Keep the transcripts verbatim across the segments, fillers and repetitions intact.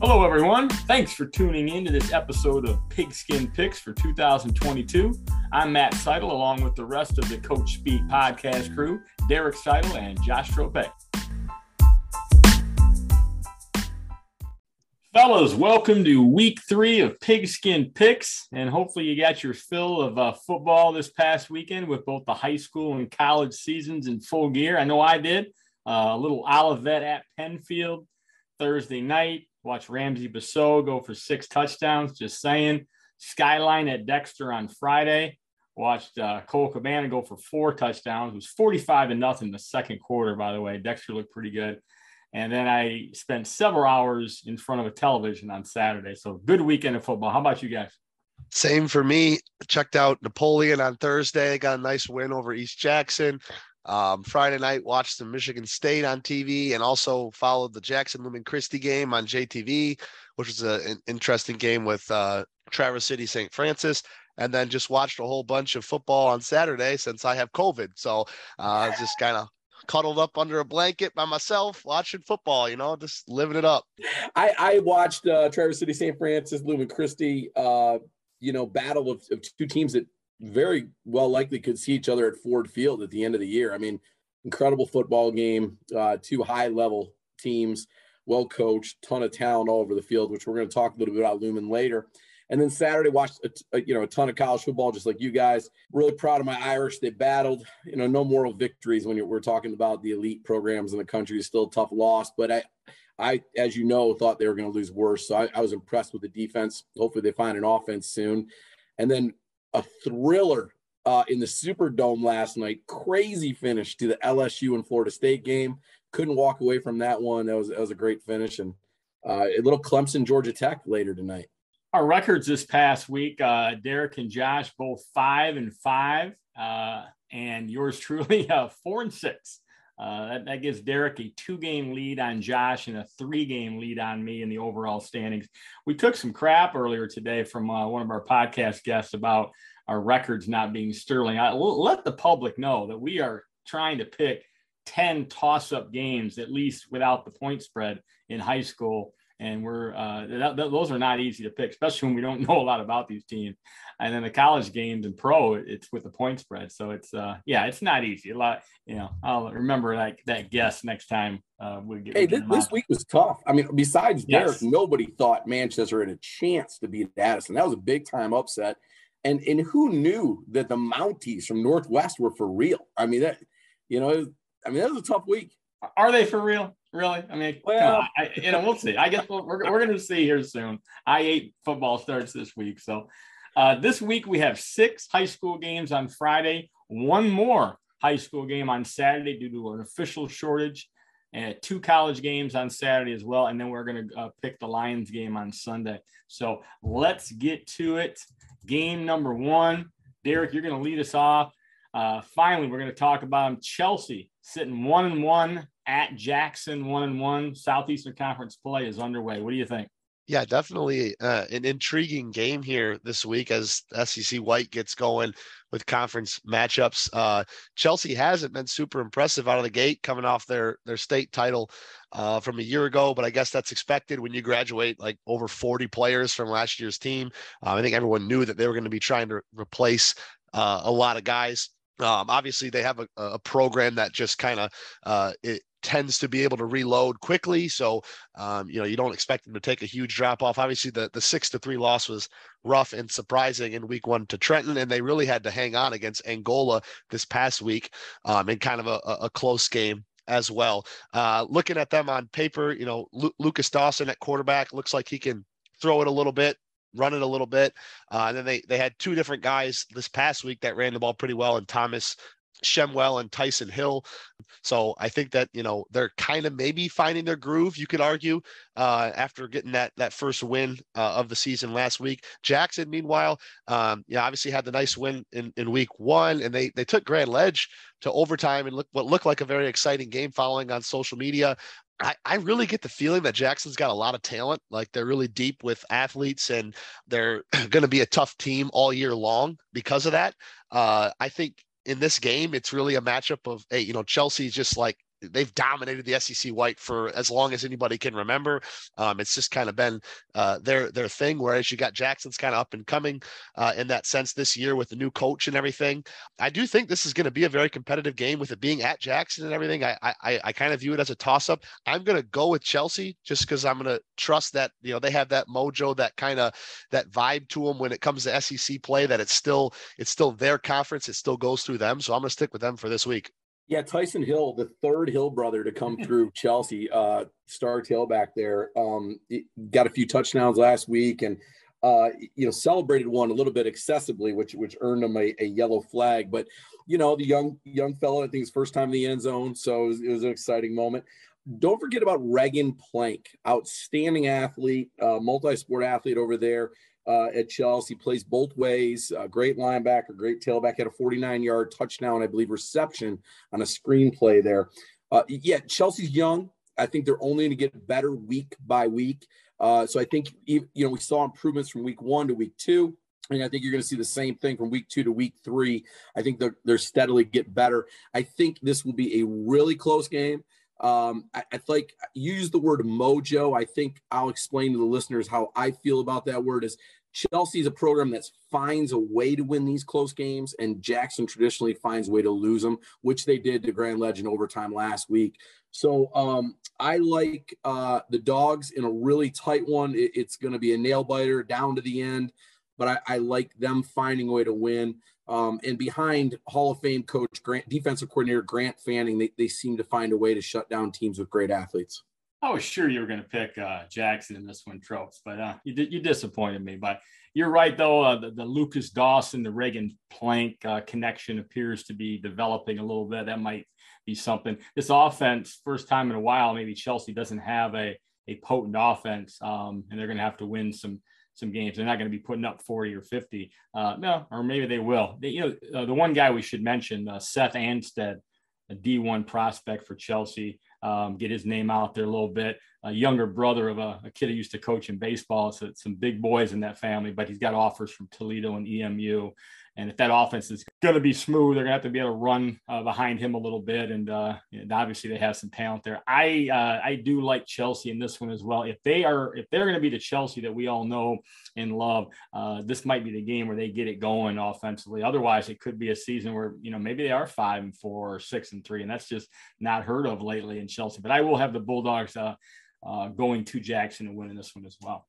Hello, everyone. Thanks for tuning in to this episode of Pigskin Picks for two thousand twenty-two. I'm Matt Seidel, along with the rest of the Coach Speed podcast crew, Derek Seidel and Josh Tropek. Fellas, welcome to week three of Pigskin Picks, and hopefully you got your fill of uh, football this past weekend with both the high school and college seasons in full gear. I know I did. Uh, a little Olivet at Penfield Thursday night. Watch Ramsey Basso go for six touchdowns, just saying. Skyline at Dexter on Friday. Watched uh, Cole Cabana go for four touchdowns. It was forty-five to nothing in the second quarter, by the way. Dexter looked pretty good. And then I spent several hours in front of a television on Saturday. So good weekend of football. How about you guys? Same for me. Checked out Napoleon on Thursday. Got a nice win over East Jackson. Um, Friday night, watched the Michigan State on T V and also followed the Jackson Lumen Christi game on J T V, which was a, an interesting game with uh, Traverse City Saint Francis. And then just watched a whole bunch of football on Saturday since I have COVID. So uh, just kind of cuddled up under a blanket by myself watching football, you know, just living it up. I, I watched uh, Traverse City Saint Francis, Lumen Christi, uh, you know, battle of, of two teams that very well likely could see each other at Ford Field at the end of the year. I mean, incredible football game, uh, two high-level teams, well-coached, ton of talent all over the field, which we're going to talk a little bit about Lumen later. And then Saturday, watched, a, a, you know, a ton of college football, just like you guys. Really proud of my Irish. They battled, you know, no moral victories when you're, we're talking about the elite programs in the country. Still a tough loss, but I, I, as you know, thought they were going to lose worse. So I, I was impressed with the defense. Hopefully they find an offense soon. And then a thriller uh, in the Superdome last night. Crazy finish to the L S U and Florida State game. Couldn't walk away from that one. That was, that was a great finish. And uh, a little Clemson, Georgia Tech later tonight. Our records this past week, uh, Derek and Josh, both five and five, uh, and yours truly uh, four and six. Uh, that, that gives Derek a two-game lead on Josh and a three-game lead on me in the overall standings. We took some crap earlier today from uh, one of our podcast guests about our records not being sterling. I l- let the public know that we are trying to pick ten toss-up games, at least without the point spread in high school. And we're uh, that, that, those are not easy to pick, especially when we don't know a lot about these teams. And then the college games and pro, it's with the point spread. So it's uh, yeah, it's not easy. A lot, you know. I'll remember that that guess next time. Uh, we get. Hey, this, this week was tough. I mean, besides Derek, yes. Nobody thought Manchester had a chance to beat Addison. That was a big time upset. And and who knew that the Mounties from Northwest were for real? I mean that, you know, it was, I mean that was a tough week. Are they for real? Really? I mean, well, I, you know, we'll see. I guess we'll, we're we're going to see here soon. I eight football starts this week. So uh, this week we have six high school games on Friday, one more high school game on Saturday due to an official shortage, and two college games on Saturday as well. And then we're going to uh, pick the Lions game on Sunday. So let's get to it. Game number one. Derek, you're going to lead us off. Uh, finally, we're going to talk about them. Chelsea sitting one and one. At Jackson, one and one, Southeastern Conference play is underway. What do you think? Yeah, definitely uh, an intriguing game here this week as S E C White gets going with conference matchups. Uh, Chelsea hasn't been super impressive out of the gate, coming off their their state title uh, from a year ago, but I guess that's expected when you graduate like over forty players from last year's team. Uh, I think everyone knew that they were going to be trying to replace uh, a lot of guys. Um, obviously, they have a, a program that just kind of uh, it tends to be able to reload quickly. So, um, you know, you don't expect them to take a huge drop off. Obviously, the, the six to three loss was rough and surprising in week one to Trenton, and they really had to hang on against Angola this past week um, in kind of a, a close game as well. Uh, looking at them on paper, you know, Lu- Lucas Dawson at quarterback looks like he can throw it a little bit, run it a little bit. Uh, and then they, they had two different guys this past week that ran the ball pretty well, and Thomas Shemwell and Tyson Hill. So I think that, you know, they're kind of maybe finding their groove, you could argue, uh, after getting that, that first win uh, of the season last week. Jackson, meanwhile, um, you know, obviously had the nice win in, in week one, and they, they took Grand Ledge to overtime and look what looked like a very exciting game following on social media. I, I really get the feeling that Jackson's got a lot of talent. Like, they're really deep with athletes, and they're going to be a tough team all year long because of that. Uh, I think in this game, it's really a matchup of, hey, you know, Chelsea's just like they've dominated the S E C White for as long as anybody can remember. Um, it's just kind of been uh, their their thing, whereas you got Jackson's kind of up and coming uh, in that sense this year with the new coach and everything. I do think this is going to be a very competitive game with it being at Jackson and everything. I I, I kind of view it as a toss-up. I'm going to go with Chelsea just because I'm going to trust that, you know, they have that mojo, that kind of that vibe to them when it comes to S E C play, that it's still it's still their conference. It still goes through them. So I'm going to stick with them for this week. Yeah, Tyson Hill, the third Hill brother to come through Chelsea, uh, star tailback there. Um, got a few touchdowns last week, and uh, you know, celebrated one a little bit excessively, which which earned him a, a yellow flag. But you know, the young young fellow, I think his first time in the end zone, so it was, it was an exciting moment. Don't forget about Reagan Plank, outstanding athlete, uh, multi-sport athlete over there uh, at Chelsea. Plays both ways. A great linebacker, great tailback. Had a forty-nine yard touchdown, I believe, reception on a screen play there. Uh, yeah, Chelsea's young. I think they're only going to get better week by week. Uh, so I think, you know, we saw improvements from week one to week two. And I think you're going to see the same thing from week two to week three. I think they're, they're steadily get better. I think this will be a really close game. Um, I, I like you use the word mojo. I think I'll explain to the listeners how I feel about that word is Chelsea's a program that finds a way to win these close games, and Jackson traditionally finds a way to lose them, which they did to Grand Legend overtime last week. So um, I like uh, the dogs in a really tight one. It, it's going to be a nail biter down to the end, but I, I like them finding a way to win. Um, and behind Hall of Fame coach, Grant, defensive coordinator Grant Fanning, they, they seem to find a way to shut down teams with great athletes. I was sure you were going to pick uh, Jackson in this one, Tropes, but uh, you, you disappointed me. But you're right, though. Uh, the, the Lucas Dawson, the Reagan Plank uh, connection appears to be developing a little bit. That might be something. This offense, first time in a while, maybe Chelsea doesn't have a, a potent offense, um, and they're going to have to win some some games. They're not going to be putting up forty or fifty. Uh, no, or maybe they will. They, you know, uh, the one guy we should mention, uh, Seth Anstead, a D one prospect for Chelsea, um, get his name out there a little bit. A younger brother of a, a kid who used to coach in baseball. So it's some big boys in that family, but he's got offers from Toledo and E M U. And if that offense is going to be smooth, they're going to have to be able to run uh, behind him a little bit. And, uh, and obviously they have some talent there. I uh, I do like Chelsea in this one as well. If they are if they're going to be the Chelsea that we all know and love, uh, this might be the game where they get it going offensively. Otherwise, it could be a season where, you know, maybe they are five and four or six and three, and that's just not heard of lately in Chelsea. But I will have the Bulldogs uh, uh, going to Jackson and winning this one as well.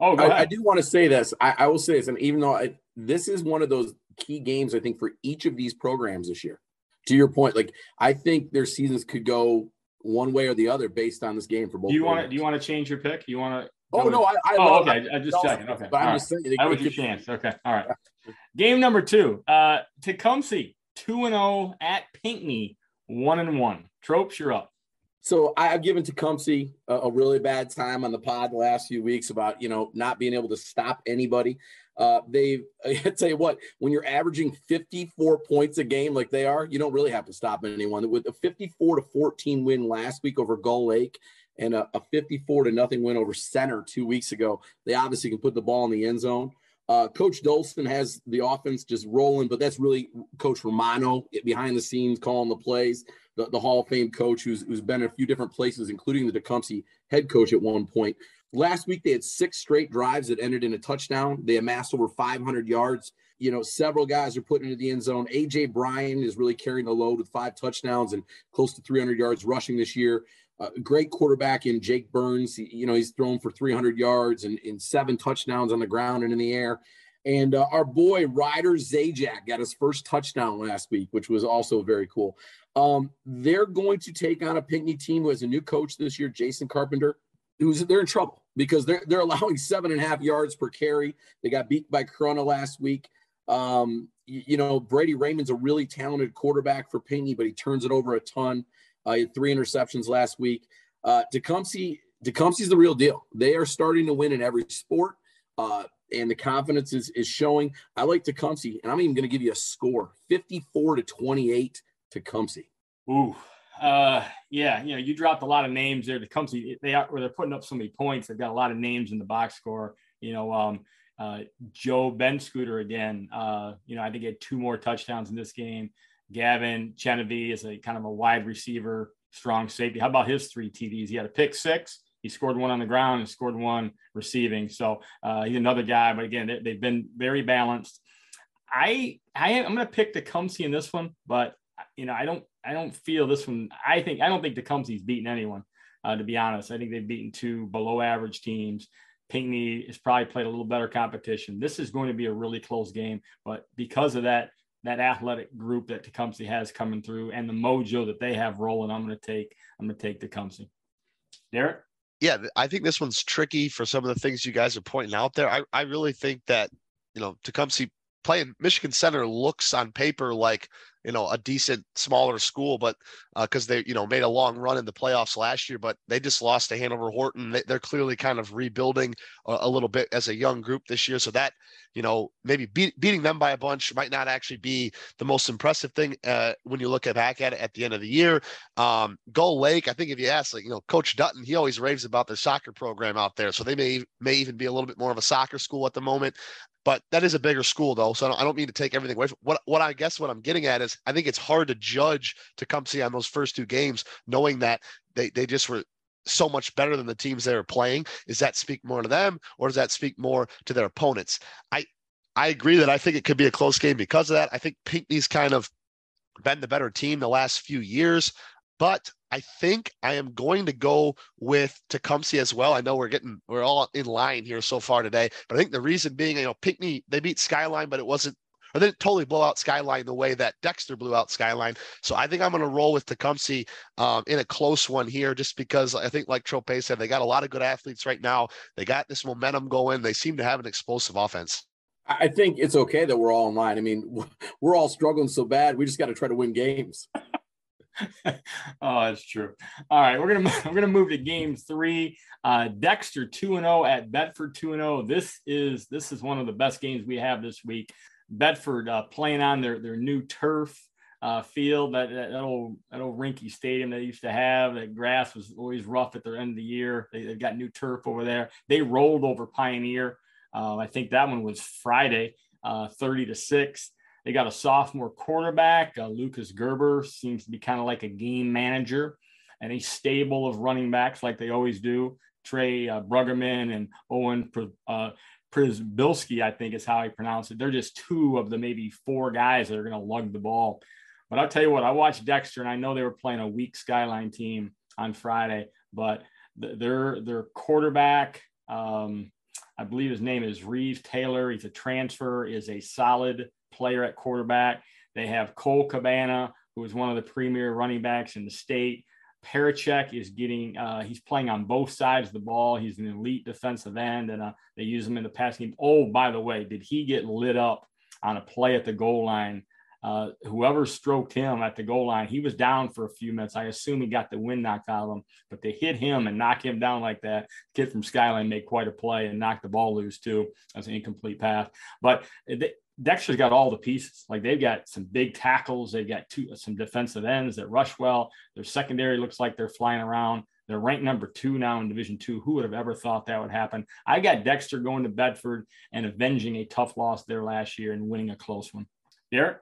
Oh, I, I do want to say this. I, I will say this, and even though I, this is one of those key games, I think, for each of these programs this year. To your point, like I think their seasons could go one way or the other based on this game for both. Do you want to? Do you want to change your pick? You want to? Oh no, with, I. I oh, okay. I just checking. Okay, but I'm right. just saying. It, I would just chance. Okay, all right. Game number two. Uh, Tecumseh two and zero at Pinckney one and one. Tropes, you're up. So I've given Tecumseh a, a really bad time on the pod the last few weeks about, you know, not being able to stop anybody. Uh, they I tell you what, when you're averaging fifty-four points a game like they are, you don't really have to stop anyone. With a fifty-four to fourteen win last week over Gull Lake and a, a fifty-four to nothing win over Center two weeks ago, they obviously can put the ball in the end zone. Uh, Coach Dolson has the offense just rolling, but that's really Coach Romano behind the scenes calling the plays. The, the Hall of Fame coach who's, who's been in a few different places, including the Tecumseh head coach at one point. Last week, they had six straight drives that ended in a touchdown. They amassed over five hundred yards. You know, several guys are put into the end zone. A J Bryan is really carrying the load with five touchdowns and close to three hundred yards rushing this year. Uh, great quarterback in Jake Burns. He, you know, he's thrown for three hundred yards and, and seven touchdowns on the ground and in the air. And uh, our boy Ryder Zajac got his first touchdown last week, which was also very cool. Um, they're going to take on a Pinckney team who has a new coach this year, Jason Carpenter, who's they're in trouble because they're they're allowing seven and a half yards per carry. They got beat by Corona last week. Um, you, you know, Brady Raymond's a really talented quarterback for Pinckney, but he turns it over a ton. Uh, he had three interceptions last week. Uh, Tecumseh, Tecumseh's the real deal. They are starting to win in every sport. Uh, and the confidence is, is showing. I like Tecumseh, and I'm even going to give you a score, fifty-four to twenty-eight Tecumseh. Ooh, uh, yeah, you know, you dropped a lot of names there. Tecumseh, they are, where they're putting up so many points, they've got a lot of names in the box score. You know, um, uh, Joe Benscooter again, uh, you know, I think he had two more touchdowns in this game. Gavin Chenevi is a kind of a wide receiver strong safety. How about his three T Ds? He had a pick six. He scored one on the ground and scored one receiving. So uh, he's another guy. But, again, they, they've been very balanced. I, I am, I'm going to pick Tecumseh in this one, but, you know, I don't, I don't feel this one. I think, I don't think Tecumseh's beaten anyone, uh, to be honest. I think they've beaten two below average teams. Pinckney has probably played a little better competition. This is going to be a really close game, but because of that, that athletic group that Tecumseh has coming through and the mojo that they have rolling, I'm going to take, I'm going to take Tecumseh. Derek? Yeah. I think this one's tricky for some of the things you guys are pointing out there. I, I really think that, you know, Tecumseh, playing Michigan Center looks on paper like, you know, a decent smaller school, but because uh, they, you know, made a long run in the playoffs last year, but they just lost to Hanover Horton. They, they're clearly kind of rebuilding a, a little bit as a young group this year. So that, you know, maybe beat, beating them by a bunch might not actually be the most impressive thing uh, when you look at back at it at the end of the year. Um, Gull Lake, I think if you ask, like, you know, Coach Dutton, he always raves about their soccer program out there. So they may, may even be a little bit more of a soccer school at the moment. But that is a bigger school, though, so I don't, I don't mean to take everything away from what. What I guess what I'm getting at is I think it's hard to judge Tecumseh on those first two games, knowing that they they just were so much better than the teams they were playing. Does that speak more to them, or does that speak more to their opponents? I I agree that I think it could be a close game because of that. I think Pinckney's kind of been the better team the last few years, but I think I am going to go with Tecumseh as well. I know we're getting, we're all in line here so far today, but I think the reason being, you know, Pinckney, they beat Skyline, but it wasn't, or they didn't totally blow out Skyline the way that Dexter blew out Skyline. So I think I'm going to roll with Tecumseh um, in a close one here, just because I think, like Tropek said, they got a lot of good athletes right now. They got this momentum going. They seem to have an explosive offense. I think it's okay that we're all in line. I mean, we're all struggling so bad. We just got to try to win games. Oh, that's true. All right, we're gonna we're gonna move to game three. Uh, Dexter two and zero at Bedford two and zero. This is this is one of the best games we have this week. Bedford uh, playing on their their new turf uh, field, that, that that old that old rinky stadium they used to have. That grass was always rough at their end of the year. They, they've got new turf over there. They rolled over Pioneer. Uh, I think that one was Friday, uh, thirty to six. They got a sophomore quarterback. Uh, Lucas Gerber seems to be kind of like a game manager, and a stable of running backs like they always do. Trey uh, Bruggerman and Owen uh, Przbilski, I think is how he pronounced it. They're just two of the maybe four guys that are going to lug the ball. But I'll tell you what, I watched Dexter, and I know they were playing a weak Skyline team on Friday, but th- their, their quarterback, um, I believe his name is Reeves Taylor. He's a transfer, is a solid player at quarterback. They have Cole Cabana, who is one of the premier running backs in the state. Parachek is getting, uh, he's playing on both sides of the ball. He's an elite defensive end, and uh, they use him in the passing game. Oh, by the way, did he get lit up on a play at the goal line? Uh, whoever stroked him at the goal line, he was down for a few minutes. I assume he got the wind knocked out of him, but they hit him and knock him down like that. Kid from Skyline made quite a play and knocked the ball loose too. That's an incomplete pass. But they, Dexter's got all the pieces. Like, they've got some big tackles. They've got two, some defensive ends that rush well. Their secondary looks like they're flying around. They're ranked number two now in Division Two. Who would have ever thought that would happen? I got Dexter going to Bedford and avenging a tough loss there last year and winning a close one. Derek?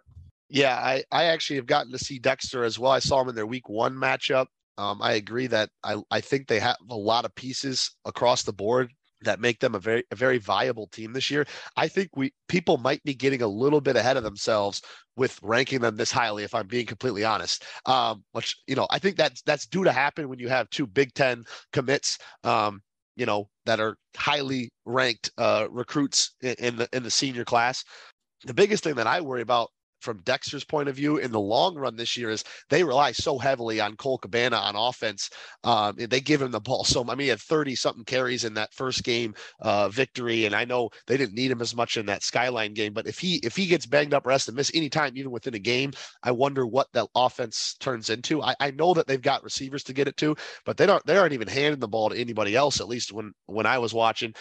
Yeah, I, I actually have gotten to see Dexter as well. I saw him in their week one matchup. Um, I agree that I, I think they have a lot of pieces across the board that make them a very, a very viable team this year. I think we people might be getting a little bit ahead of themselves with ranking them this highly, if I'm being completely honest, um, which, you know, I think that's, that's due to happen when you have two Big Ten commits, um, you know, that are highly ranked uh, recruits in, in the, in the senior class. The biggest thing that I worry about from Dexter's point of view in the long run this year is they rely so heavily on Cole Cabana on offense. Um, they give him the ball. So, I mean, he had thirty something carries in that first game uh, victory. And I know they didn't need him as much in that Skyline game, but if he, if he gets banged up, rest and miss any time, even within a game, I wonder what that offense turns into. I, I know that they've got receivers to get it to, but they don't, they aren't even handing the ball to anybody else. At least when, when I was watching,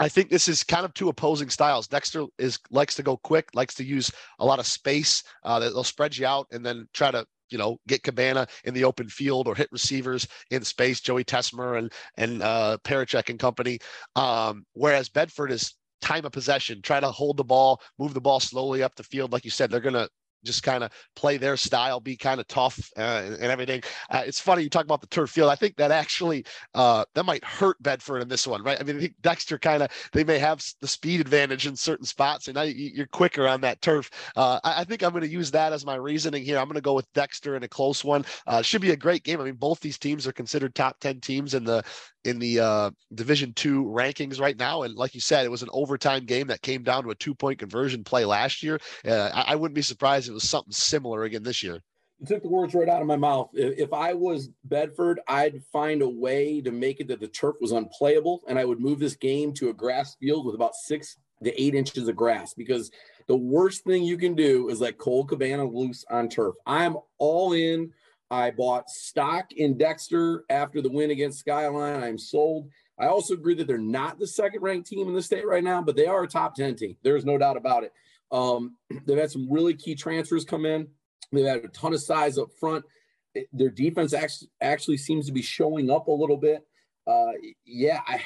I think this is kind of two opposing styles. Dexter is likes to go quick, likes to use a lot of space. Uh, they'll spread you out and then try to, you know, get Cabana in the open field or hit receivers in space, Joey Tessmer and and uh, Parachek and company. Um, whereas Bedford is time of possession, try to hold the ball, move the ball slowly up the field. Like you said, they're going to just kind of play their style, be kind of tough uh, and, and everything. Uh, it's funny you talk about the turf field. I think that actually uh, that might hurt Bedford in this one, right? I mean, I think Dexter kind of, they may have the speed advantage in certain spots, and now you're quicker on that turf. Uh, I, I think I'm going to use that as my reasoning here. I'm going to go with Dexter in a close one. Uh, should be a great game. I mean, both these teams are considered top ten teams in the in the uh, Division two rankings right now. And like you said, it was an overtime game that came down to a two-point conversion play last year. Uh, I, I wouldn't be surprised if it was something similar again this year. You took the words right out of my mouth. If, if I was Bedford, I'd find a way to make it that the turf was unplayable, and I would move this game to a grass field with about six to eight inches of grass, because the worst thing you can do is let Cole Cabana loose on turf. I'm all in. I bought stock in Dexter after the win against Skyline. I'm sold. I also agree that they're not the second-ranked team in the state right now, but they are a top ten team. There's no doubt about it. Um, they've had some really key transfers come in. They've had a ton of size up front. It, their defense actually, actually seems to be showing up a little bit. Uh, yeah, I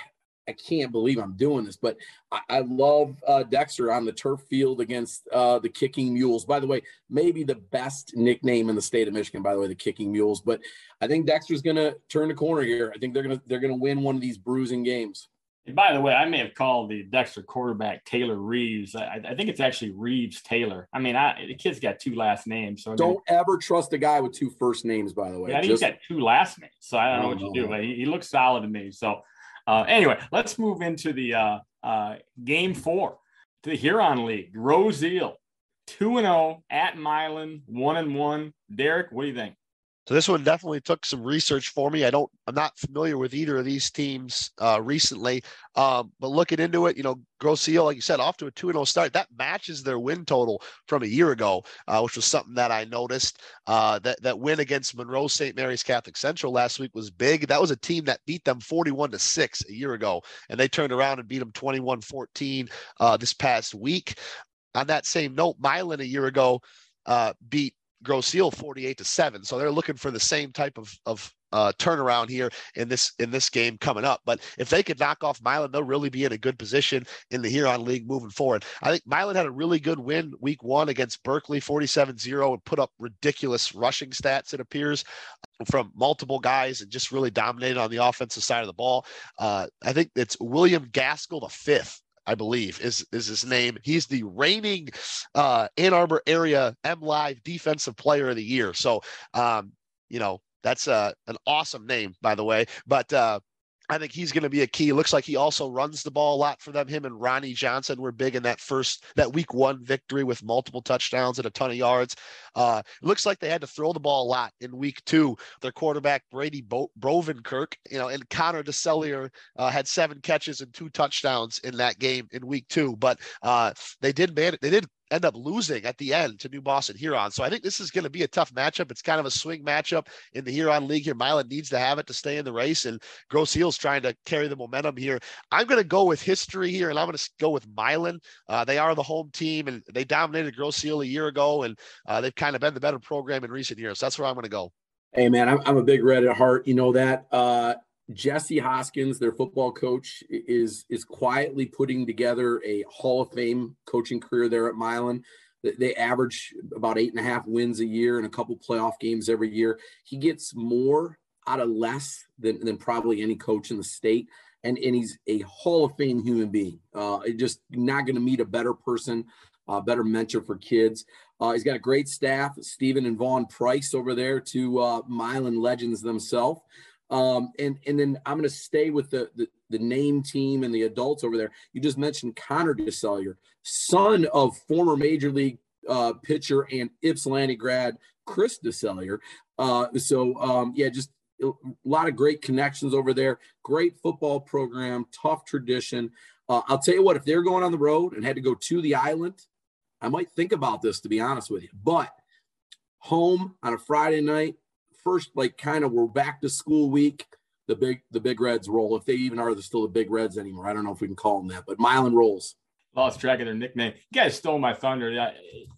I can't believe I'm doing this, but I, I love uh, Dexter on the turf field against uh, the Kicking Mules. By the way, maybe the best nickname in the state of Michigan, by the way, the Kicking Mules. But I think Dexter's going to turn the corner here. I think they're going to they're going to win one of these bruising games. And by the way, I may have called the Dexter quarterback Taylor Reeves. I, I think it's actually Reeves Taylor. I mean, I, the kid's got two last names. So I don't mean, ever trust a guy with two first names, by the way. Yeah, Just, he's got two last names, so I don't, I don't know what know. you do. But he, he looks solid to me. So, uh, anyway, let's move into the uh, uh, game four, to the Huron League. Grosse Ile, two and oh at Milan, one and one. Derek, what do you think? So this one definitely took some research for me. I don't, I'm not familiar with either of these teams uh, recently, um, but looking into it, you know, Grosse Ile, like you said, off to a two and oh start. That matches their win total from a year ago, uh, which was something that I noticed. Uh, that, that win against Monroe Saint Mary's Catholic Central last week was big. That was a team that beat them forty-one to six a year ago, and they turned around and beat them twenty-one fourteen uh, this past week. On that same note, Milan a year ago uh, beat Grosse Ile forty-eight to seven. So they're looking for the same type of, of uh, turnaround here in this, in this game coming up. But if they could knock off Milan, they'll really be in a good position in the Huron League moving forward. I think Milan had a really good win week one against Berkeley, forty-seven zero, and put up ridiculous rushing stats, it appears, from multiple guys, and just really dominated on the offensive side of the ball. Uh, I think it's William Gaskell, the fifth, I believe is, is his name. He's the reigning uh, Ann Arbor area M Live defensive player of the year. So, um, you know, that's uh, an awesome name, by the way, but uh, I think he's going to be a key. Looks like he also runs the ball a lot for them. Him and Ronnie Johnson were big in that first, that week one victory with multiple touchdowns and a ton of yards. Uh, looks like they had to throw the ball a lot in week two. Their quarterback, Brady Bo- Brovenkirk, you know, and Connor DeSellier uh, had seven catches and two touchdowns in that game in week two. But uh, they did man- they did end up losing at the end to New Boston Huron. So I think this is going to be a tough matchup. It's kind of a swing matchup in the Huron League here. Milan needs to have it to stay in the race, and Grosse Ile's trying to carry the momentum here. I'm going to go with history here, and I'm going to go with Milan. Uh, they are the home team, and they dominated Grosse Ile a year ago, and uh, they've kind of been the better program in recent years. So that's where I'm going to go. Hey, man, I'm, I'm a big red at heart. You know that. Uh, Jesse Hoskins, their football coach, is is quietly putting together a Hall of Fame coaching career there at Milan. They average about eight and a half wins a year and a couple playoff games every year. He gets more out of less than, than probably any coach in the state. And, and he's a Hall of Fame human being. Uh, just not going to meet a better person, a better mentor for kids. Uh, he's got a great staff, Stephen and Vaughn Price over there, two uh, Milan legends themselves. Um, and, and then I'm going to stay with the, the, the name team and the adults over there. You just mentioned Connor DeSellier, son of former major league uh, pitcher and Ypsilanti grad Chris DeSellier. Uh, so, um, yeah, just a lot of great connections over there. Great football program, tough tradition. Uh, I'll tell you what, if they're going on the road and had to go to the island, I might think about this, to be honest with you. But home on a Friday night, first, like, kind of we're back to school week, the big the big Reds roll. If they even are, they're still the big Reds anymore. I don't know if we can call them that, but Milan rolls. Lost track of their nickname. You guys stole my thunder.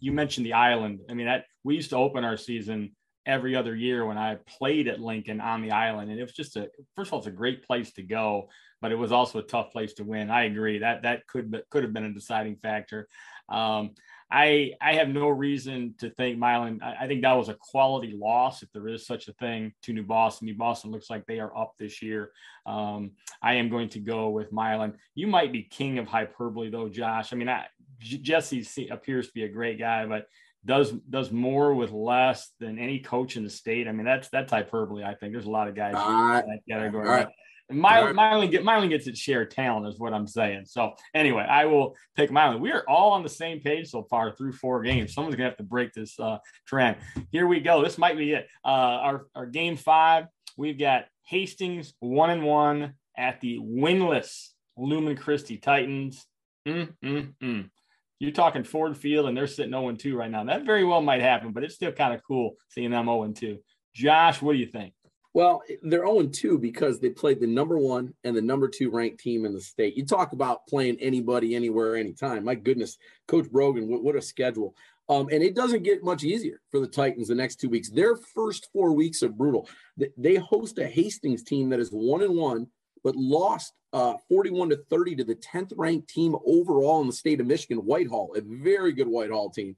You mentioned the island. I mean, that we used to open our season every other year when I played at Lincoln on the island. And it was just a, first of all, it's a great place to go, but it was also a tough place to win. I agree. That that could, could have been a deciding factor. Um, I I have no reason to think Milan. I, I think that was a quality loss, if there is such a thing, to New Boston. New Boston looks like they are up this year. Um, I am going to go with Milan. You might be king of hyperbole, though, Josh. I mean, I, Jesse appears to be a great guy, but does does more with less than any coach in the state. I mean, that's that's hyperbole. I think there's a lot of guys uh, in that category. Right. Milan, Milan, get, Milan gets its share of talent is what I'm saying. So anyway, I will pick Milan. We are all on the same page so far through four games. Someone's going to have to break this uh, trend. Here we go. This might be it. Uh, our, our game five, we've got Hastings one and one at the winless Lumen Christi Titans. Mm, mm, mm. You're talking Ford Field, and they're sitting oh and two right now. That very well might happen, but it's still kind of cool seeing them oh and two. Josh, what do you think? Well, they're oh and two because they played the number one and the number two ranked team in the state. You talk about playing anybody, anywhere, anytime. My goodness, Coach Brogan, what, what a schedule. Um, and it doesn't get much easier for the Titans the next two weeks. Their first four weeks are brutal. They, they host a Hastings team that is one and one, but lost uh, forty-one to thirty to the tenth ranked team overall in the state of Michigan, Whitehall, a very good Whitehall team.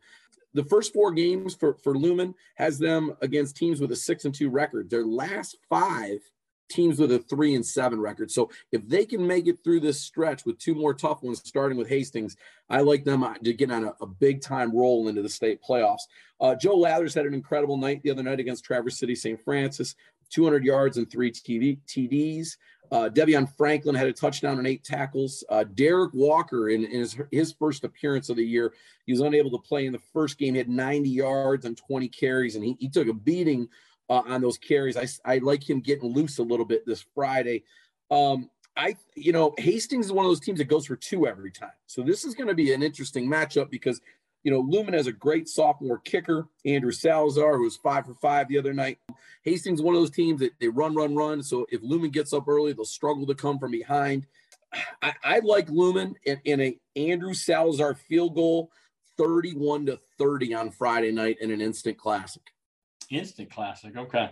The first four games for, for Lumen has them against teams with a six and two record. Their last five teams with a three and seven record. So if they can make it through this stretch with two more tough ones, starting with Hastings, I like them to get on a, a big time roll into the state playoffs. Uh, Joe Lathers had an incredible night the other night against Traverse City Saint Francis, two hundred yards and three T D, T Ds. Uh, Devion Franklin had a touchdown and eight tackles. Uh, Derek Walker, in, in his, his first appearance of the year, he was unable to play in the first game. He had ninety yards and twenty carries, and he, he took a beating uh, on those carries. I, I like him getting loose a little bit this Friday. Um, I, you know, Hastings is one of those teams that goes for two every time. So this is going to be an interesting matchup because, you know, Lumen has a great sophomore kicker, Andrew Salazar, who was five for five the other night. Hastings is one of those teams that they run, run, run. So if Lumen gets up early, they'll struggle to come from behind. I, I like Lumen in, in a Andrew Salazar field goal, thirty-one to thirty on Friday night in an instant classic. Instant classic. Okay.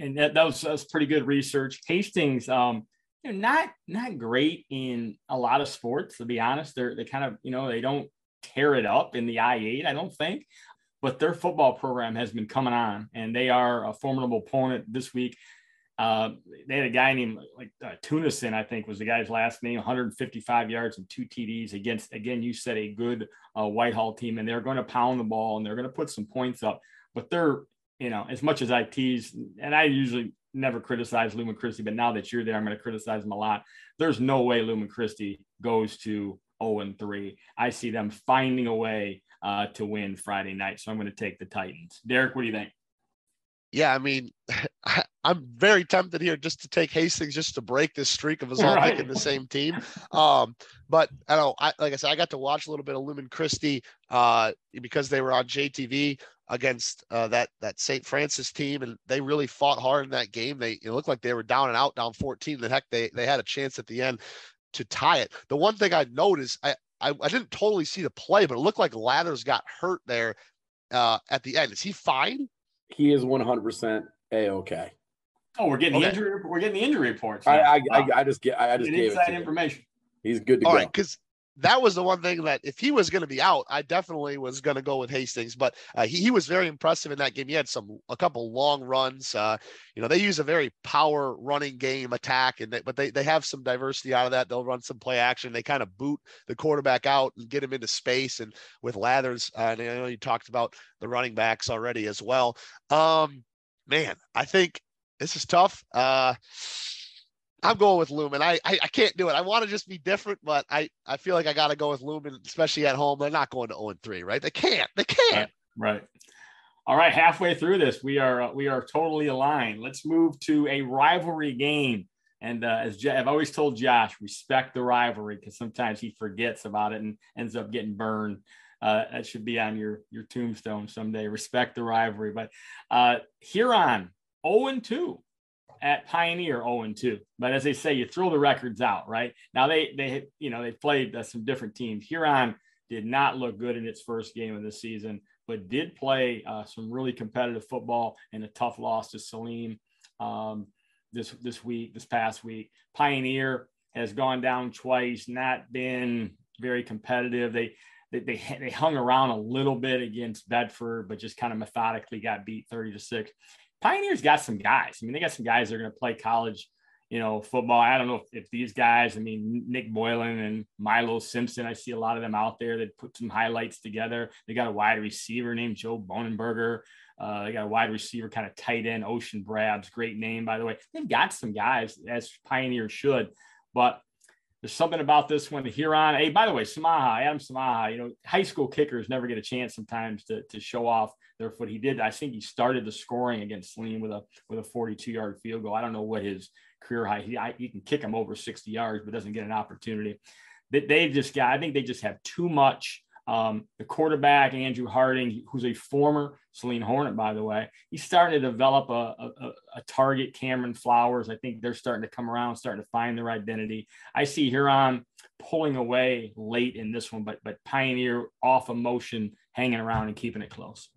And that, that was, that was pretty good research. Hastings, um, you know, not, not great in a lot of sports, to be honest. They're, they kind of, you know, they don't tear it up in the I eight, I don't think, but their football program has been coming on, and they are a formidable opponent this week. Uh, they had a guy named like uh, Tunison, I think was the guy's last name, one hundred fifty-five yards and two T Ds against, again, you said a good uh, Whitehall team, and they're going to pound the ball and they're going to put some points up, but they're, you know, as much as I tease, and I usually never criticize Lumen Christi, but now that you're there, I'm going to criticize them a lot. There's no way Lumen Christi goes to oh and three. I see them finding a way uh, to win Friday night. So I'm going to take the Titans. Derek, what do you think? Yeah, I mean, I, I'm very tempted here just to take Hastings just to break this streak of us all right. picking the same team. Um, but I don't. I, like I said, I got to watch a little bit of Lumen Christi uh, because they were on J T V against uh, that that Saint Francis team, and they really fought hard in that game. They it looked like they were down and out, down fourteen. The heck, they they had a chance at the end to tie it. The one thing I noticed, I, I I didn't totally see the play, but it looked like Lathers got hurt there uh, at the end. Is he fine? He is one hundred percent a-okay. Oh, we're getting okay. the injury. We're getting the injury reports. I I, wow. I I just get. I just gave inside it to information. You. He's good to All go. All right, because that was the one thing that if he was going to be out, I definitely was going to go with Hastings. But uh, he he was very impressive in that game. He had some a couple long runs. Uh, you know, they use a very power running game attack, and they, but they they have some diversity out of that. They'll run some play action. They kind of boot the quarterback out and get him into space. And with Lathers, uh, and I know you talked about the running backs already as well. Um, man, I think this is tough. Uh, I'm going with Lumen. I, I I can't do it. I want to just be different, but I, I feel like I got to go with Lumen, especially at home. They're not going to oh and three, right? They can't. They can't. Right. right. All right. Halfway through this, we are uh, we are totally aligned. Let's move to a rivalry game. And uh, as J- I've always told Josh, respect the rivalry because sometimes he forgets about it and ends up getting burned. Uh, that should be on your your tombstone someday. Respect the rivalry. But uh, Huron oh and two. At Pioneer oh and two, but as they say, you throw the records out right now. They they you know they played uh, some different teams. Huron did not look good in its first game of the season, but did play uh, some really competitive football and a tough loss to Salim um, this this week, this past week. Pioneer has gone down twice, not been very competitive. They they, they, they hung around a little bit against Bedford, but just kind of methodically got beat thirty to six. Pioneers got some guys. I mean, they got some guys that are going to play college, you know, football. I don't know if, if these guys, I mean, Nick Boylan and Milo Simpson, I see a lot of them out there that put some highlights together. They got a wide receiver named Joe Bonenberger. Uh, they got a wide receiver, kind of tight end, Ocean Brabs, great name, by the way. They've got some guys, as Pioneers should, but there's something about this one to Huron. Hey, by the way, Samaha, Adam Samaha, you know, high school kickers never get a chance sometimes to, to show off their foot. He did. I think he started the scoring against Saline with a with a forty-two yard field goal. I don't know what his career high, he, I, he can kick them over sixty yards, but doesn't get an opportunity. That they, they've just got, I think they just have too much. Um, the quarterback, Andrew Harding, who's a former Saline Hornet, by the way, he's starting to develop a, a, a target, Cameron Flowers. I think they're starting to come around, starting to find their identity. I see Huron pulling away late in this one, but but Pioneer off of motion, hanging around and keeping it close.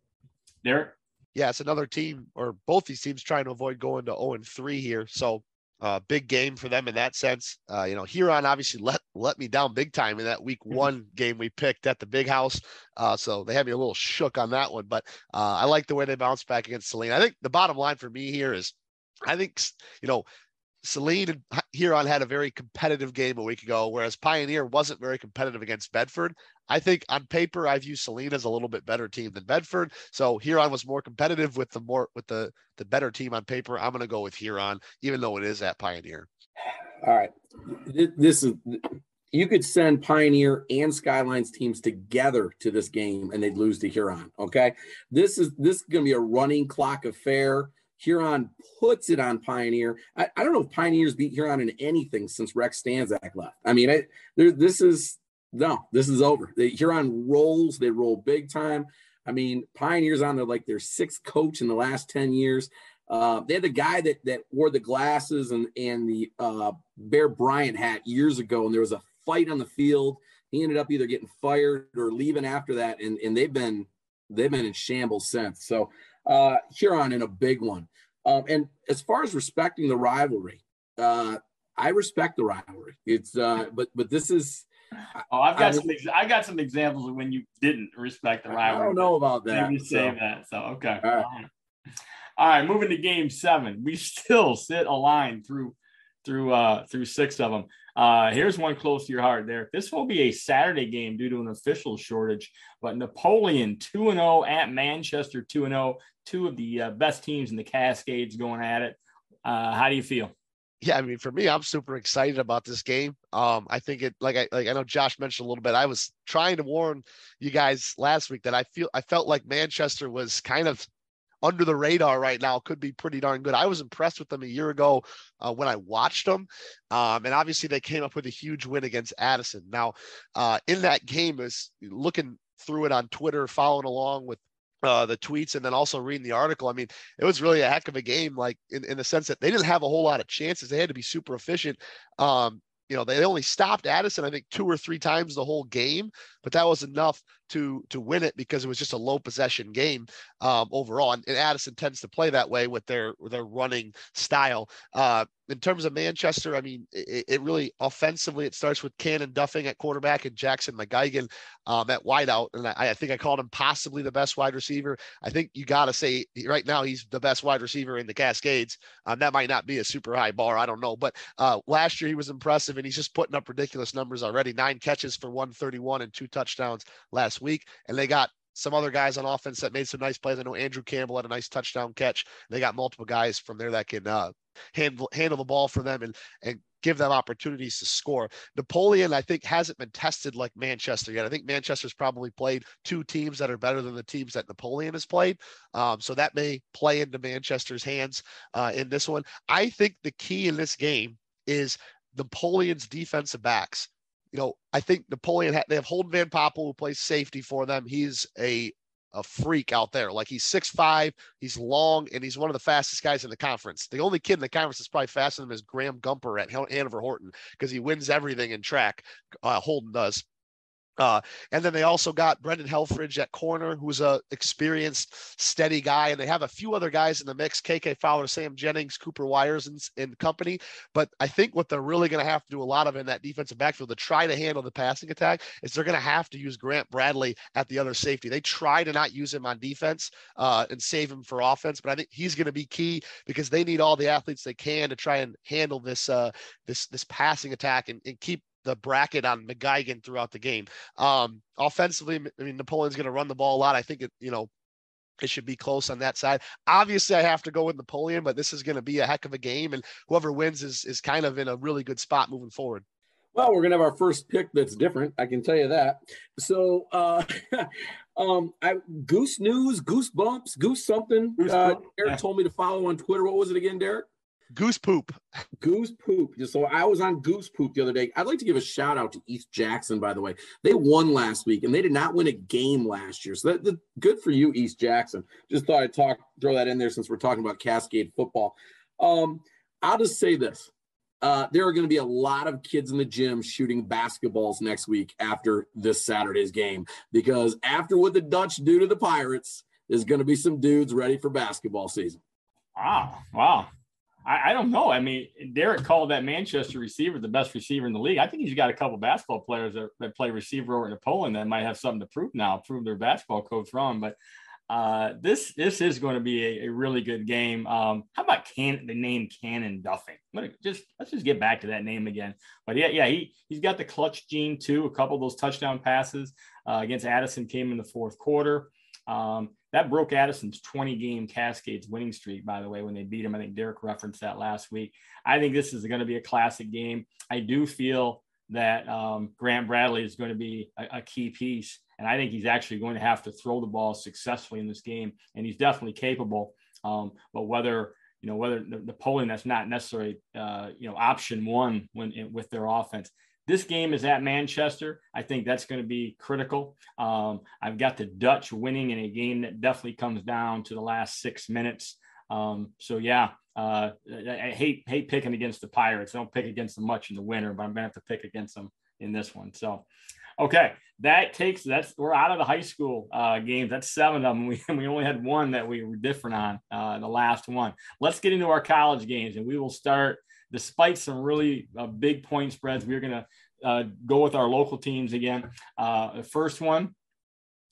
Derek? Yeah, it's another team, or both these teams trying to avoid going to oh and three here. So uh, big game for them in that sense. Uh, you know, Huron obviously let let me down big time in that week one game we picked at the big house. Uh, so they had me a little shook on that one, but uh, I like the way they bounced back against Saline. I think the bottom line for me here is I think, you know, Saline and Huron had a very competitive game a week ago, whereas Pioneer wasn't very competitive against Bedford. I think on paper, I view Saline as a little bit better team than Bedford. So Huron was more competitive with the more with the, the better team on paper. I'm going to go with Huron, even though it is at Pioneer. All right. This is, you could send Pioneer and Skyline's teams together to this game and they'd lose to Huron. Okay. This is, this is going to be a running clock affair. Huron puts it on Pioneer. I, I don't know if Pioneers beat Huron in anything since Rex Stanzak left. I mean, I, there, this is, no, this is over. The Huron rolls. They roll big time. I mean, Pioneers on their, like their sixth coach in the last ten years. Uh, they had the guy that that wore the glasses and, and the uh, Bear Bryant hat years ago, and there was a fight on the field. He ended up either getting fired or leaving after that, and, and they've been they've been in shambles since. So uh, Huron in a big one. Um, and as far as respecting the rivalry, uh, I respect the rivalry. It's uh, but but this is. Oh, I've got I, some. I got some examples of when you didn't respect the rivalry. I don't know about that. You say so. that. So okay. All right. All right. All right, moving to game seven. We still sit aligned through through uh, through six of them. Uh, here's one close to your heart, there. This will be a Saturday game due to an official shortage. But Napoleon two and oh at Manchester two and oh, two of the uh, best teams in the Cascades going at it. Uh, how do you feel? Yeah, I mean, for me, I'm super excited about this game. Um, I think it, like I, like I know Josh mentioned a little bit, I was trying to warn you guys last week that I feel, I felt like Manchester was kind of under the radar right now, could be pretty darn good. I was impressed with them a year ago uh, when I watched them. Um, and obviously they came up with a huge win against Addison. Now uh, in that game, is looking through it on Twitter, following along with Uh, the tweets and then also reading the article. I mean, it was really a heck of a game, like in, in the sense that they didn't have a whole lot of chances. They had to be super efficient. Um, you know, they only stopped Addison, I think, two or three times the whole game, but that was enough to to win it because it was just a low possession game um, overall. And, and Addison tends to play that way with their their running style. Uh, in terms of Manchester, I mean, it, it really offensively, it starts with Cannon Duffing at quarterback and Jackson McGuigan um, at wideout. And I, I think I called him possibly the best wide receiver. I think you got to say right now he's the best wide receiver in the Cascades. Um, that might not be a super high bar. I don't know. But uh, last year he was impressive, and he's just putting up ridiculous numbers already. Nine catches for one thirty-one and two touchdowns last week. And they got some other guys on offense that made some nice plays. I know Andrew Campbell had a nice touchdown catch. They got multiple guys from there that can uh, handle, handle the ball for them and, and give them opportunities to score. Napoleon, I think, hasn't been tested like Manchester yet. I think Manchester's probably played two teams that are better than the teams that Napoleon has played. Um, so that may play into Manchester's hands uh, in this one. I think the key in this game is Napoleon's defensive backs. You know, I think Napoleon, they have Holden Van Poppel who plays safety for them. He's a, a freak out there. Like he's six five, he's long, and he's one of the fastest guys in the conference. The only kid in the conference that's probably faster than him is Graham Gumper at Hanover Horton because he wins everything in track. Uh, Holden does. Uh, and then they also got Brendan Helfrich at corner, who's a experienced, steady guy. And they have a few other guys in the mix, K K Fowler, Sam Jennings, Cooper Wires and, and company. But I think what they're really going to have to do a lot of in that defensive backfield to try to handle the passing attack is they're going to have to use Grant Bradley at the other safety. They try to not use him on defense uh, and save him for offense. But I think he's going to be key because they need all the athletes they can to try and handle this, uh, this, this passing attack and, and keep the bracket on McGuigan throughout the game. Um, offensively, I mean, Napoleon's going to run the ball a lot. I think, it, you know, it should be close on that side. Obviously, I have to go with Napoleon, but this is going to be a heck of a game, and whoever wins is is kind of in a really good spot moving forward. Well, we're going to have our first pick that's different, I can tell you that. So, uh, um, I, Goose News, Goose Bumps, Goose something. Uh, Derek told me to follow on Twitter. What was it again, Derek? Goose Poop. Goose Poop. So I was on Goose Poop the other day. I'd like to give a shout out to East Jackson, by the way. They won last week, and they did not win a game last year. So that, that, good for you, East Jackson. Just thought I'd talk, throw that in there since we're talking about Cascade football. Um, I'll just say this. Uh, there are going to be a lot of kids in the gym shooting basketballs next week after this Saturday's game, because after what the Dutch do to the Pirates, there's going to be some dudes ready for basketball season. Wow. Wow. I don't know. I mean, Derek called that Manchester receiver the best receiver in the league. I think he's got a couple of basketball players that, that play receiver over in Poland that might have something to prove now, prove their basketball coach wrong. But uh, this this is going to be a, a really good game. Um, how about Can- the name Cannon Duffing? I'm gonna just let's just get back to that name again. But yeah, yeah, he he's got the clutch gene too. A couple of those touchdown passes uh, against Addison came in the fourth quarter. Um, that broke Addison's twenty-game Cascades winning streak, by the way, when they beat him. I think Derek referenced that last week. I think this is going to be a classic game. I do feel that um, Grant Bradley is going to be a, a key piece, and I think he's actually going to have to throw the ball successfully in this game, and he's definitely capable. Um, but whether – you know, whether Napoleon, that's not necessarily, uh, you know, option one when it, with their offense. This game is at Manchester. I think that's going to be critical. Um, I've got the Dutch winning in a game that definitely comes down to the last six minutes. Um, so, yeah, uh, I, I hate hate picking against the Pirates. I don't pick against them much in the winter, but I'm going to have to pick against them in this one. So, okay, that takes – that's we're out of the high school uh, games. That's seven of them. We, we only had one that we were different on, uh, the last one. Let's get into our college games, and we will start – despite some really uh, big point spreads, we're going to uh, go with our local teams again. Uh, the first one,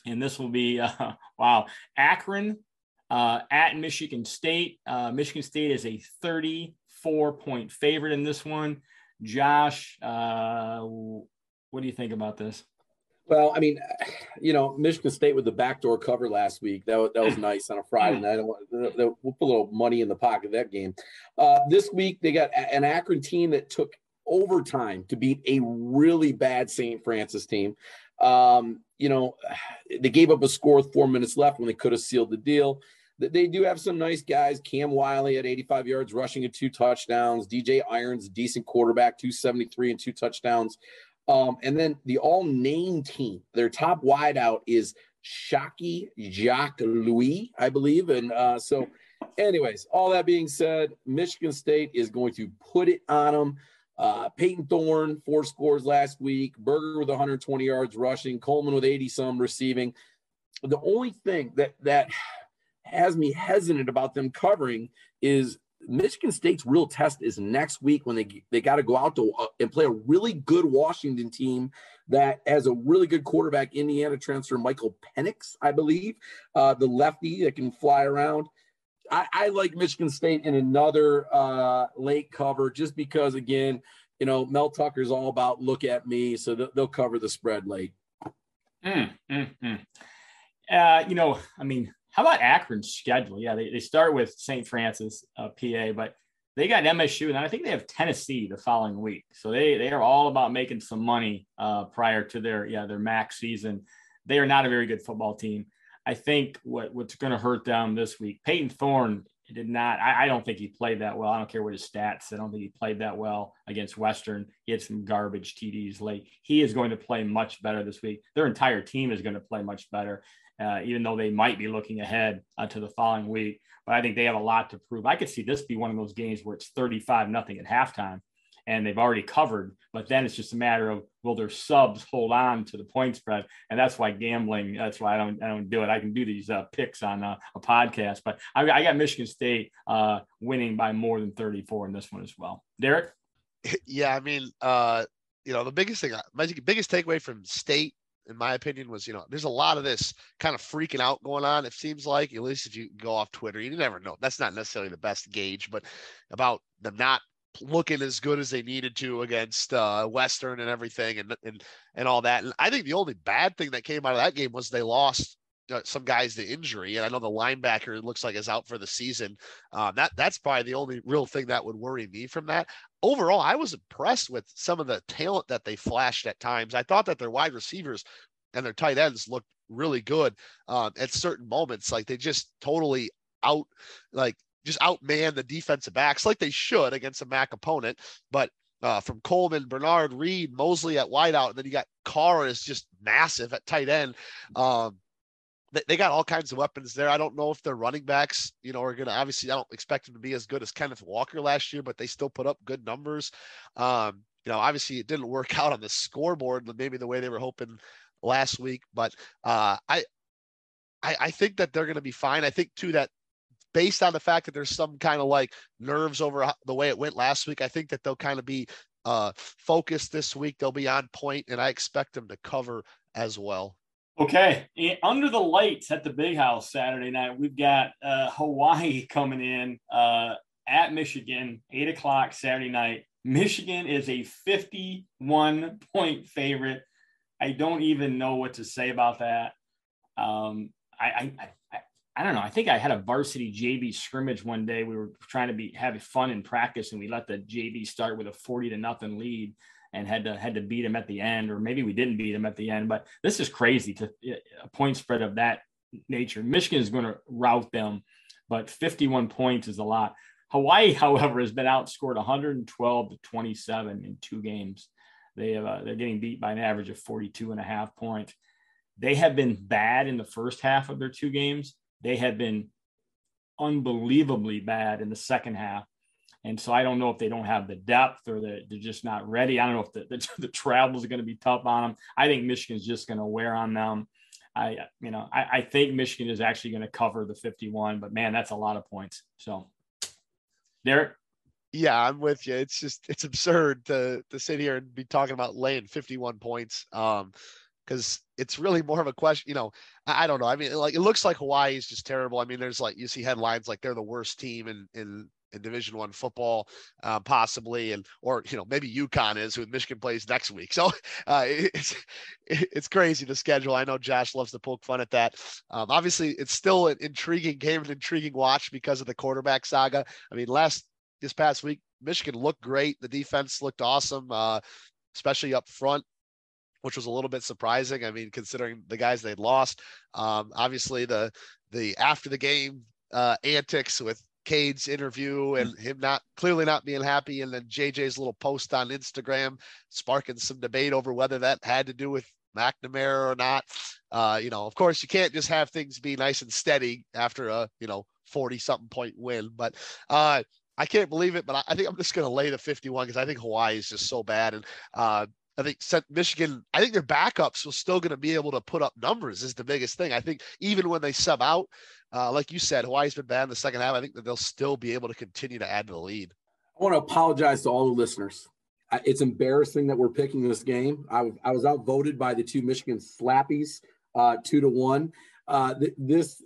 and this will be, uh, wow, Akron uh, at Michigan State. Uh, Michigan State is a thirty-four point favorite in this one. Josh, uh, what do you think about this? Well, I mean, you know, Michigan State with the backdoor cover last week. That was, that was nice on a Friday night. We'll put a little money in the pocket of that game. Uh, this week, they got an Akron team that took overtime to beat a really bad Saint Francis team. Um, you know, they gave up a score with four minutes left when they could have sealed the deal. They do have some nice guys. Cam Wiley at eighty-five yards, rushing at two touchdowns. D J Irons, decent quarterback, two seventy-three and two touchdowns. Um, and then the all-name team, their top wideout is Shockey Jacques Louis, I believe. And uh, so anyways, all that being said, Michigan State is going to put it on them. Uh, Peyton Thorne, four scores last week. Berger with one hundred twenty yards rushing. Coleman with eighty-some receiving. The only thing that, that has me hesitant about them covering is Michigan State's real test is next week when they they got to go out to uh, and play a really good Washington team that has a really good quarterback, Indiana transfer Michael Penix, I believe, uh, the lefty that can fly around. I, I like Michigan State in another uh, late cover just because, again, you know, Mel Tucker's all about look at me, so th- they'll cover the spread late. Mm, mm, mm. Uh, you know, I mean, how about Akron's schedule? Yeah, they, they start with Saint Francis, uh, P A, but they got M S U, and I think they have Tennessee the following week. So they they are all about making some money uh, prior to their yeah their M A C season. They are not a very good football team. I think what, what's going to hurt them this week, Peyton Thorne did not – I, I don't think he played that well. I don't care what his stats. I don't think he played that well against Western. He had some garbage T Ds late. He is going to play much better this week. Their entire team is going to play much better. Uh, even though they might be looking ahead uh, to the following week. But I think they have a lot to prove. I could see this be one of those games where it's thirty-five nothing at halftime and they've already covered, but then it's just a matter of, will their subs hold on to the point spread? And that's why gambling, that's why I don't, I don't do it. I can do these uh, picks on a, a podcast, but I, I got Michigan State uh, winning by more than thirty-four in this one as well. Derek? Yeah. I mean, uh, you know, the biggest thing, my biggest takeaway from State, in my opinion, was, you know, there's a lot of this kind of freaking out going on. It seems like, at least if you go off Twitter, you never know. That's not necessarily the best gauge, but about them not looking as good as they needed to against uh, Western and everything and, and, and all that. And I think the only bad thing that came out of that game was they lost uh, some guys to injury. And I know the linebacker, it looks like, is out for the season. Uh, that that's probably the only real thing that would worry me from that. Overall, I was impressed with some of the talent that they flashed at times. I thought that their wide receivers and their tight ends looked really good um, at certain moments. Like they just totally out, like, just outman the defensive backs like they should against a M A C opponent. But uh, from Coleman, Bernard, Reed, Mosley at wideout, and then you got Carr is just massive at tight end. Um, they, they got all kinds of weapons there. I don't know if their running backs, you know, are going to, obviously I don't expect them to be as good as Kenneth Walker last year, but they still put up good numbers. Um, you know, obviously it didn't work out on the scoreboard, maybe the way they were hoping last week, but uh, I, I, I think that they're going to be fine. I think too, that, based on the fact that there's some kind of like nerves over the way it went last week, I think that they'll kind of be uh, focused this week. They'll be on point, and I expect them to cover as well. Okay. Under the lights at the Big House Saturday night, we've got uh, Hawaii coming in uh, at Michigan, eight o'clock Saturday night. Michigan is a fifty-one point favorite. I don't even know what to say about that. Um, I, I, I I don't know. I think I had a varsity J V scrimmage one day. We were trying to be having fun in practice, and we let the J V start with a forty to nothing lead, and had to had to beat them at the end, or maybe we didn't beat them at the end. But this is crazy, to a point spread of that nature. Michigan is going to rout them, but fifty-one points is a lot. Hawaii, however, has been outscored one hundred twelve to twenty-seven in two games. They have uh, they're getting beat by an average of forty-two and a half points. They have been bad in the first half of their two games. They have been unbelievably bad in the second half. And so I don't know if they don't have the depth, or the, they're just not ready. I don't know if the, the, the travel is going to be tough on them. I think Michigan's just going to wear on them. I, you know, I, I think Michigan is actually going to cover the fifty-one, but man, that's a lot of points. So Derek. Yeah, I'm with you. It's just, it's absurd to, to sit here and be talking about laying fifty-one points. Um, Because it's really more of a question, you know, I don't know. I mean, like, it looks like Hawaii is just terrible. I mean, there's like, you see headlines like they're the worst team in in, in Division One football, uh, possibly, and or you know maybe UConn is, who Michigan plays next week. So uh, it's it's crazy, the schedule. I know Josh loves to poke fun at that. Um, obviously, it's still an intriguing game, an intriguing watch because of the quarterback saga. I mean, last this past week, Michigan looked great. The defense looked awesome, uh, especially up front, which was a little bit surprising. I mean, considering the guys they'd lost, um, obviously the, the after the game uh, antics with Cade's interview and him not clearly not being happy. And then J J's little post on Instagram sparking some debate over whether that had to do with McNamara or not. Uh, you know, of course you can't just have things be nice and steady after a, you know, forty something point win, but uh, I can't believe it, but I, I think I'm just going to lay the fifty-one, cause I think Hawaii is just so bad. And uh, I think Michigan, I think their backups will still going to be able to put up numbers is the biggest thing. I think even when they sub out, uh, like you said, Hawaii's been bad in the second half. I think that they'll still be able to continue to add to the lead. I want to apologize to all the listeners. It's embarrassing that we're picking this game. I, I was outvoted by the two Michigan slappies, uh, two to one. Uh, this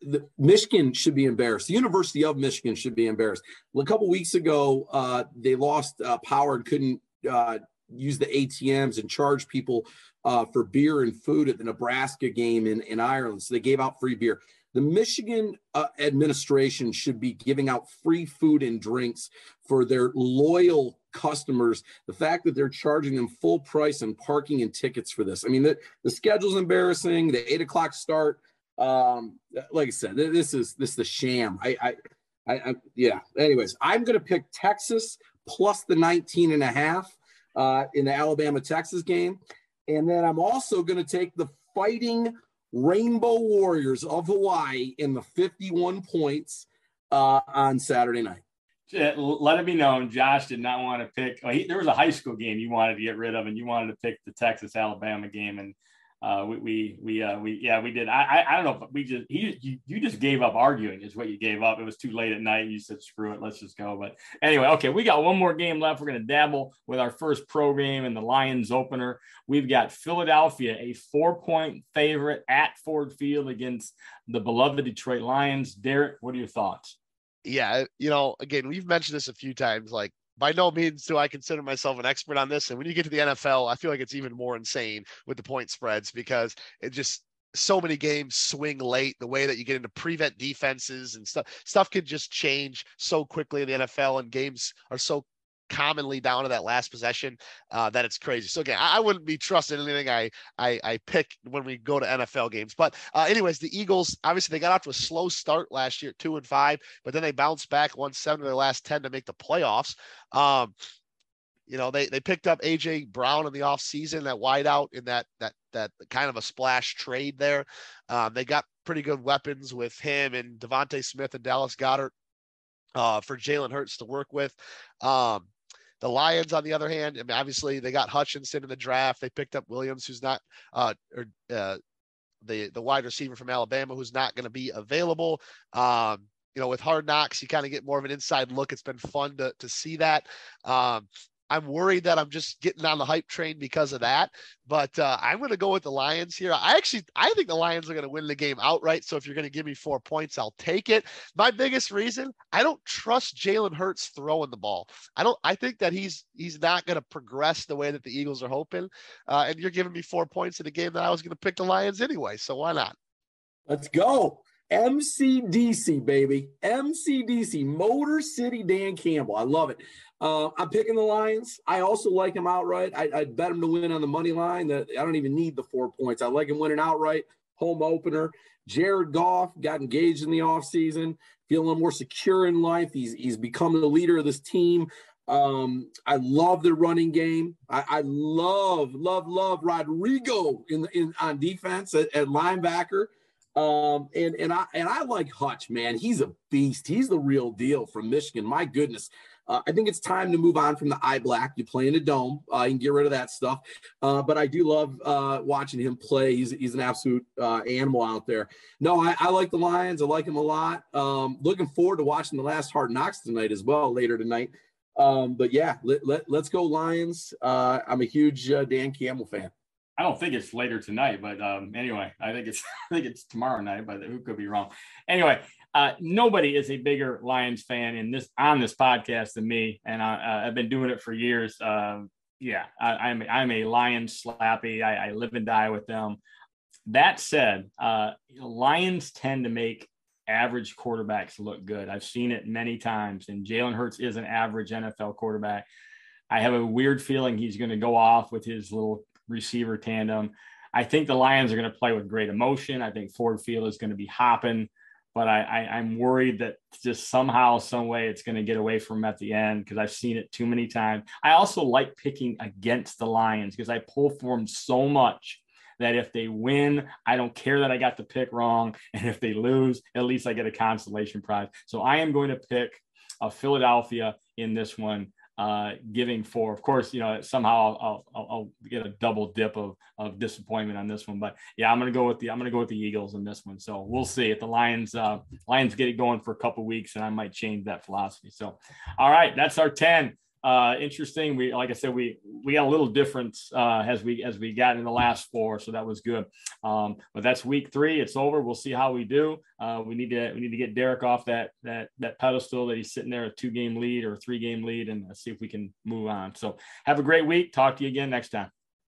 the, Michigan should be embarrassed. The University of Michigan should be embarrassed. Well, a couple weeks ago, uh, they lost uh, power and couldn't uh, – use the A T Ms and charge people uh, for beer and food at the Nebraska game in, in Ireland. So they gave out free beer. The Michigan uh, administration should be giving out free food and drinks for their loyal customers. The fact that they're charging them full price and parking and tickets for this. I mean, the, the schedule's embarrassing. The eight o'clock start. Um, like I said, this is, this is the sham. I, I, I, I yeah. Anyways, I'm going to pick Texas plus the nineteen and a half. Uh, in the Alabama-Texas game. And then I'm also going to take the Fighting Rainbow Warriors of Hawaii in the fifty-one points uh, on Saturday night. let it be known, Josh did not want to pick. Oh, he, there was a high school game you wanted to get rid of, and you wanted to pick the Texas Alabama game. And uh, we, we, we, uh, we, yeah, we did. I, I, I don't know if we just, he, you, you just gave up arguing is what you gave up. It was too late at night. You said, screw it, let's just go. But anyway, okay, we got one more game left. We're going to dabble with our first pro game and the Lions opener. We've got Philadelphia, a four point favorite at Ford Field against the beloved Detroit Lions. Derek, what are your thoughts? Yeah, you know, again, we've mentioned this a few times, like, by no means do I consider myself an expert on this. And when you get to the N F L, I feel like it's even more insane with the point spreads, because it just, so many games swing late, the way that you get into prevent defenses and stuff, stuff could just change so quickly in the N F L, and games are so commonly down to that last possession uh, that it's crazy. So again, I, I wouldn't be trusting anything I, I, I pick when we go to N F L games. But uh, anyways, the Eagles, obviously they got off to a slow start last year, two and five, but then they bounced back, won seven of their last ten to make the playoffs. Um, you know, they, they picked up A J Brown in the off season, that wide out in that, that, that kind of a splash trade there. Um, they got pretty good weapons with him and Devontae Smith and Dallas Goedert uh, for Jalen Hurts to work with. Um, The Lions, on the other hand, I mean, obviously they got Hutchinson in the draft. They picked up Williams, who's not, uh, or uh, the the wide receiver from Alabama, who's not going to be available. Um, you know, with Hard Knocks, you kind of get more of an inside look. It's been fun to to see that. Um, I'm worried that I'm just getting on the hype train because of that, but uh, I'm going to go with the Lions here. I actually, I think the Lions are going to win the game outright. So if you're going to give me four points, I'll take it. My biggest reason, I don't trust Jalen Hurts throwing the ball. I don't, I think that he's, he's not going to progress the way that the Eagles are hoping. Uh, and you're giving me four points in a game that I was going to pick the Lions anyway. So why not? Let's go. M C D C, baby. M C D C, Motor City Dan Campbell. I love it. Uh, I'm picking the Lions. I also like them outright. I, I bet them to win on the money line. That I don't even need the four points. I like them winning outright, home opener. Jared Goff got engaged in the offseason, feeling more secure in life. He's, he's become the leader of this team. Um, I love the running game. I, I love, love, love Rodrigo in, in on defense at, at linebacker. Um, and, and I, and I like Hutch, man. He's a beast. He's the real deal from Michigan. My goodness. Uh, I think it's time to move on from the eye black. You play in a dome, uh, you can get rid of that stuff. Uh, but I do love uh, watching him play. He's, he's an absolute uh, animal out there. No, I, I like the Lions. I like him a lot. Um, looking forward to watching the last Hard Knocks tonight as well, later tonight. Um, but yeah, let, let, let's go Lions. Uh, I'm a huge uh, Dan Campbell fan. I don't think it's later tonight, but um, anyway, I think it's I think it's tomorrow night, but who could be wrong? Anyway, uh, nobody is a bigger Lions fan in this on this podcast than me, and I, uh, I've been doing it for years. Uh, yeah, I, I'm I'm a Lions slappy. I, I live and die with them. That said, uh, Lions tend to make average quarterbacks look good. I've seen it many times, and Jalen Hurts is an average N F L quarterback. I have a weird feeling he's going to go off with his little receiver tandem. I think the Lions are going to play with great emotion. I think Ford Field is going to be hopping, but I, I, I'm worried that just somehow, some way it's going to get away from them at the end, because I've seen it too many times. I also like picking against the Lions because I pull for them so much that if they win, I don't care that I got the pick wrong. And if they lose, at least I get a consolation prize. So I am going to pick a Philadelphia in this one. Uh, giving four, of course, you know, somehow I'll, I'll, I'll get a double dip of, of disappointment on this one, but yeah, I'm going to go with the, I'm going to go with the Eagles in this one. So we'll see if the Lions, uh, Lions get it going for a couple of weeks, and I might change that philosophy. So, all right, that's our ten. Uh, interesting. We, like I said, we, we got a little difference, uh, as we, as we got in the last four. So that was good. Um, but that's week three. It's over. We'll see how we do. Uh, we need to, we need to get Derek off that, that, that pedestal that he's sitting there, a two game lead or a three game lead, and see if we can move on. So have a great week. Talk to you again next time.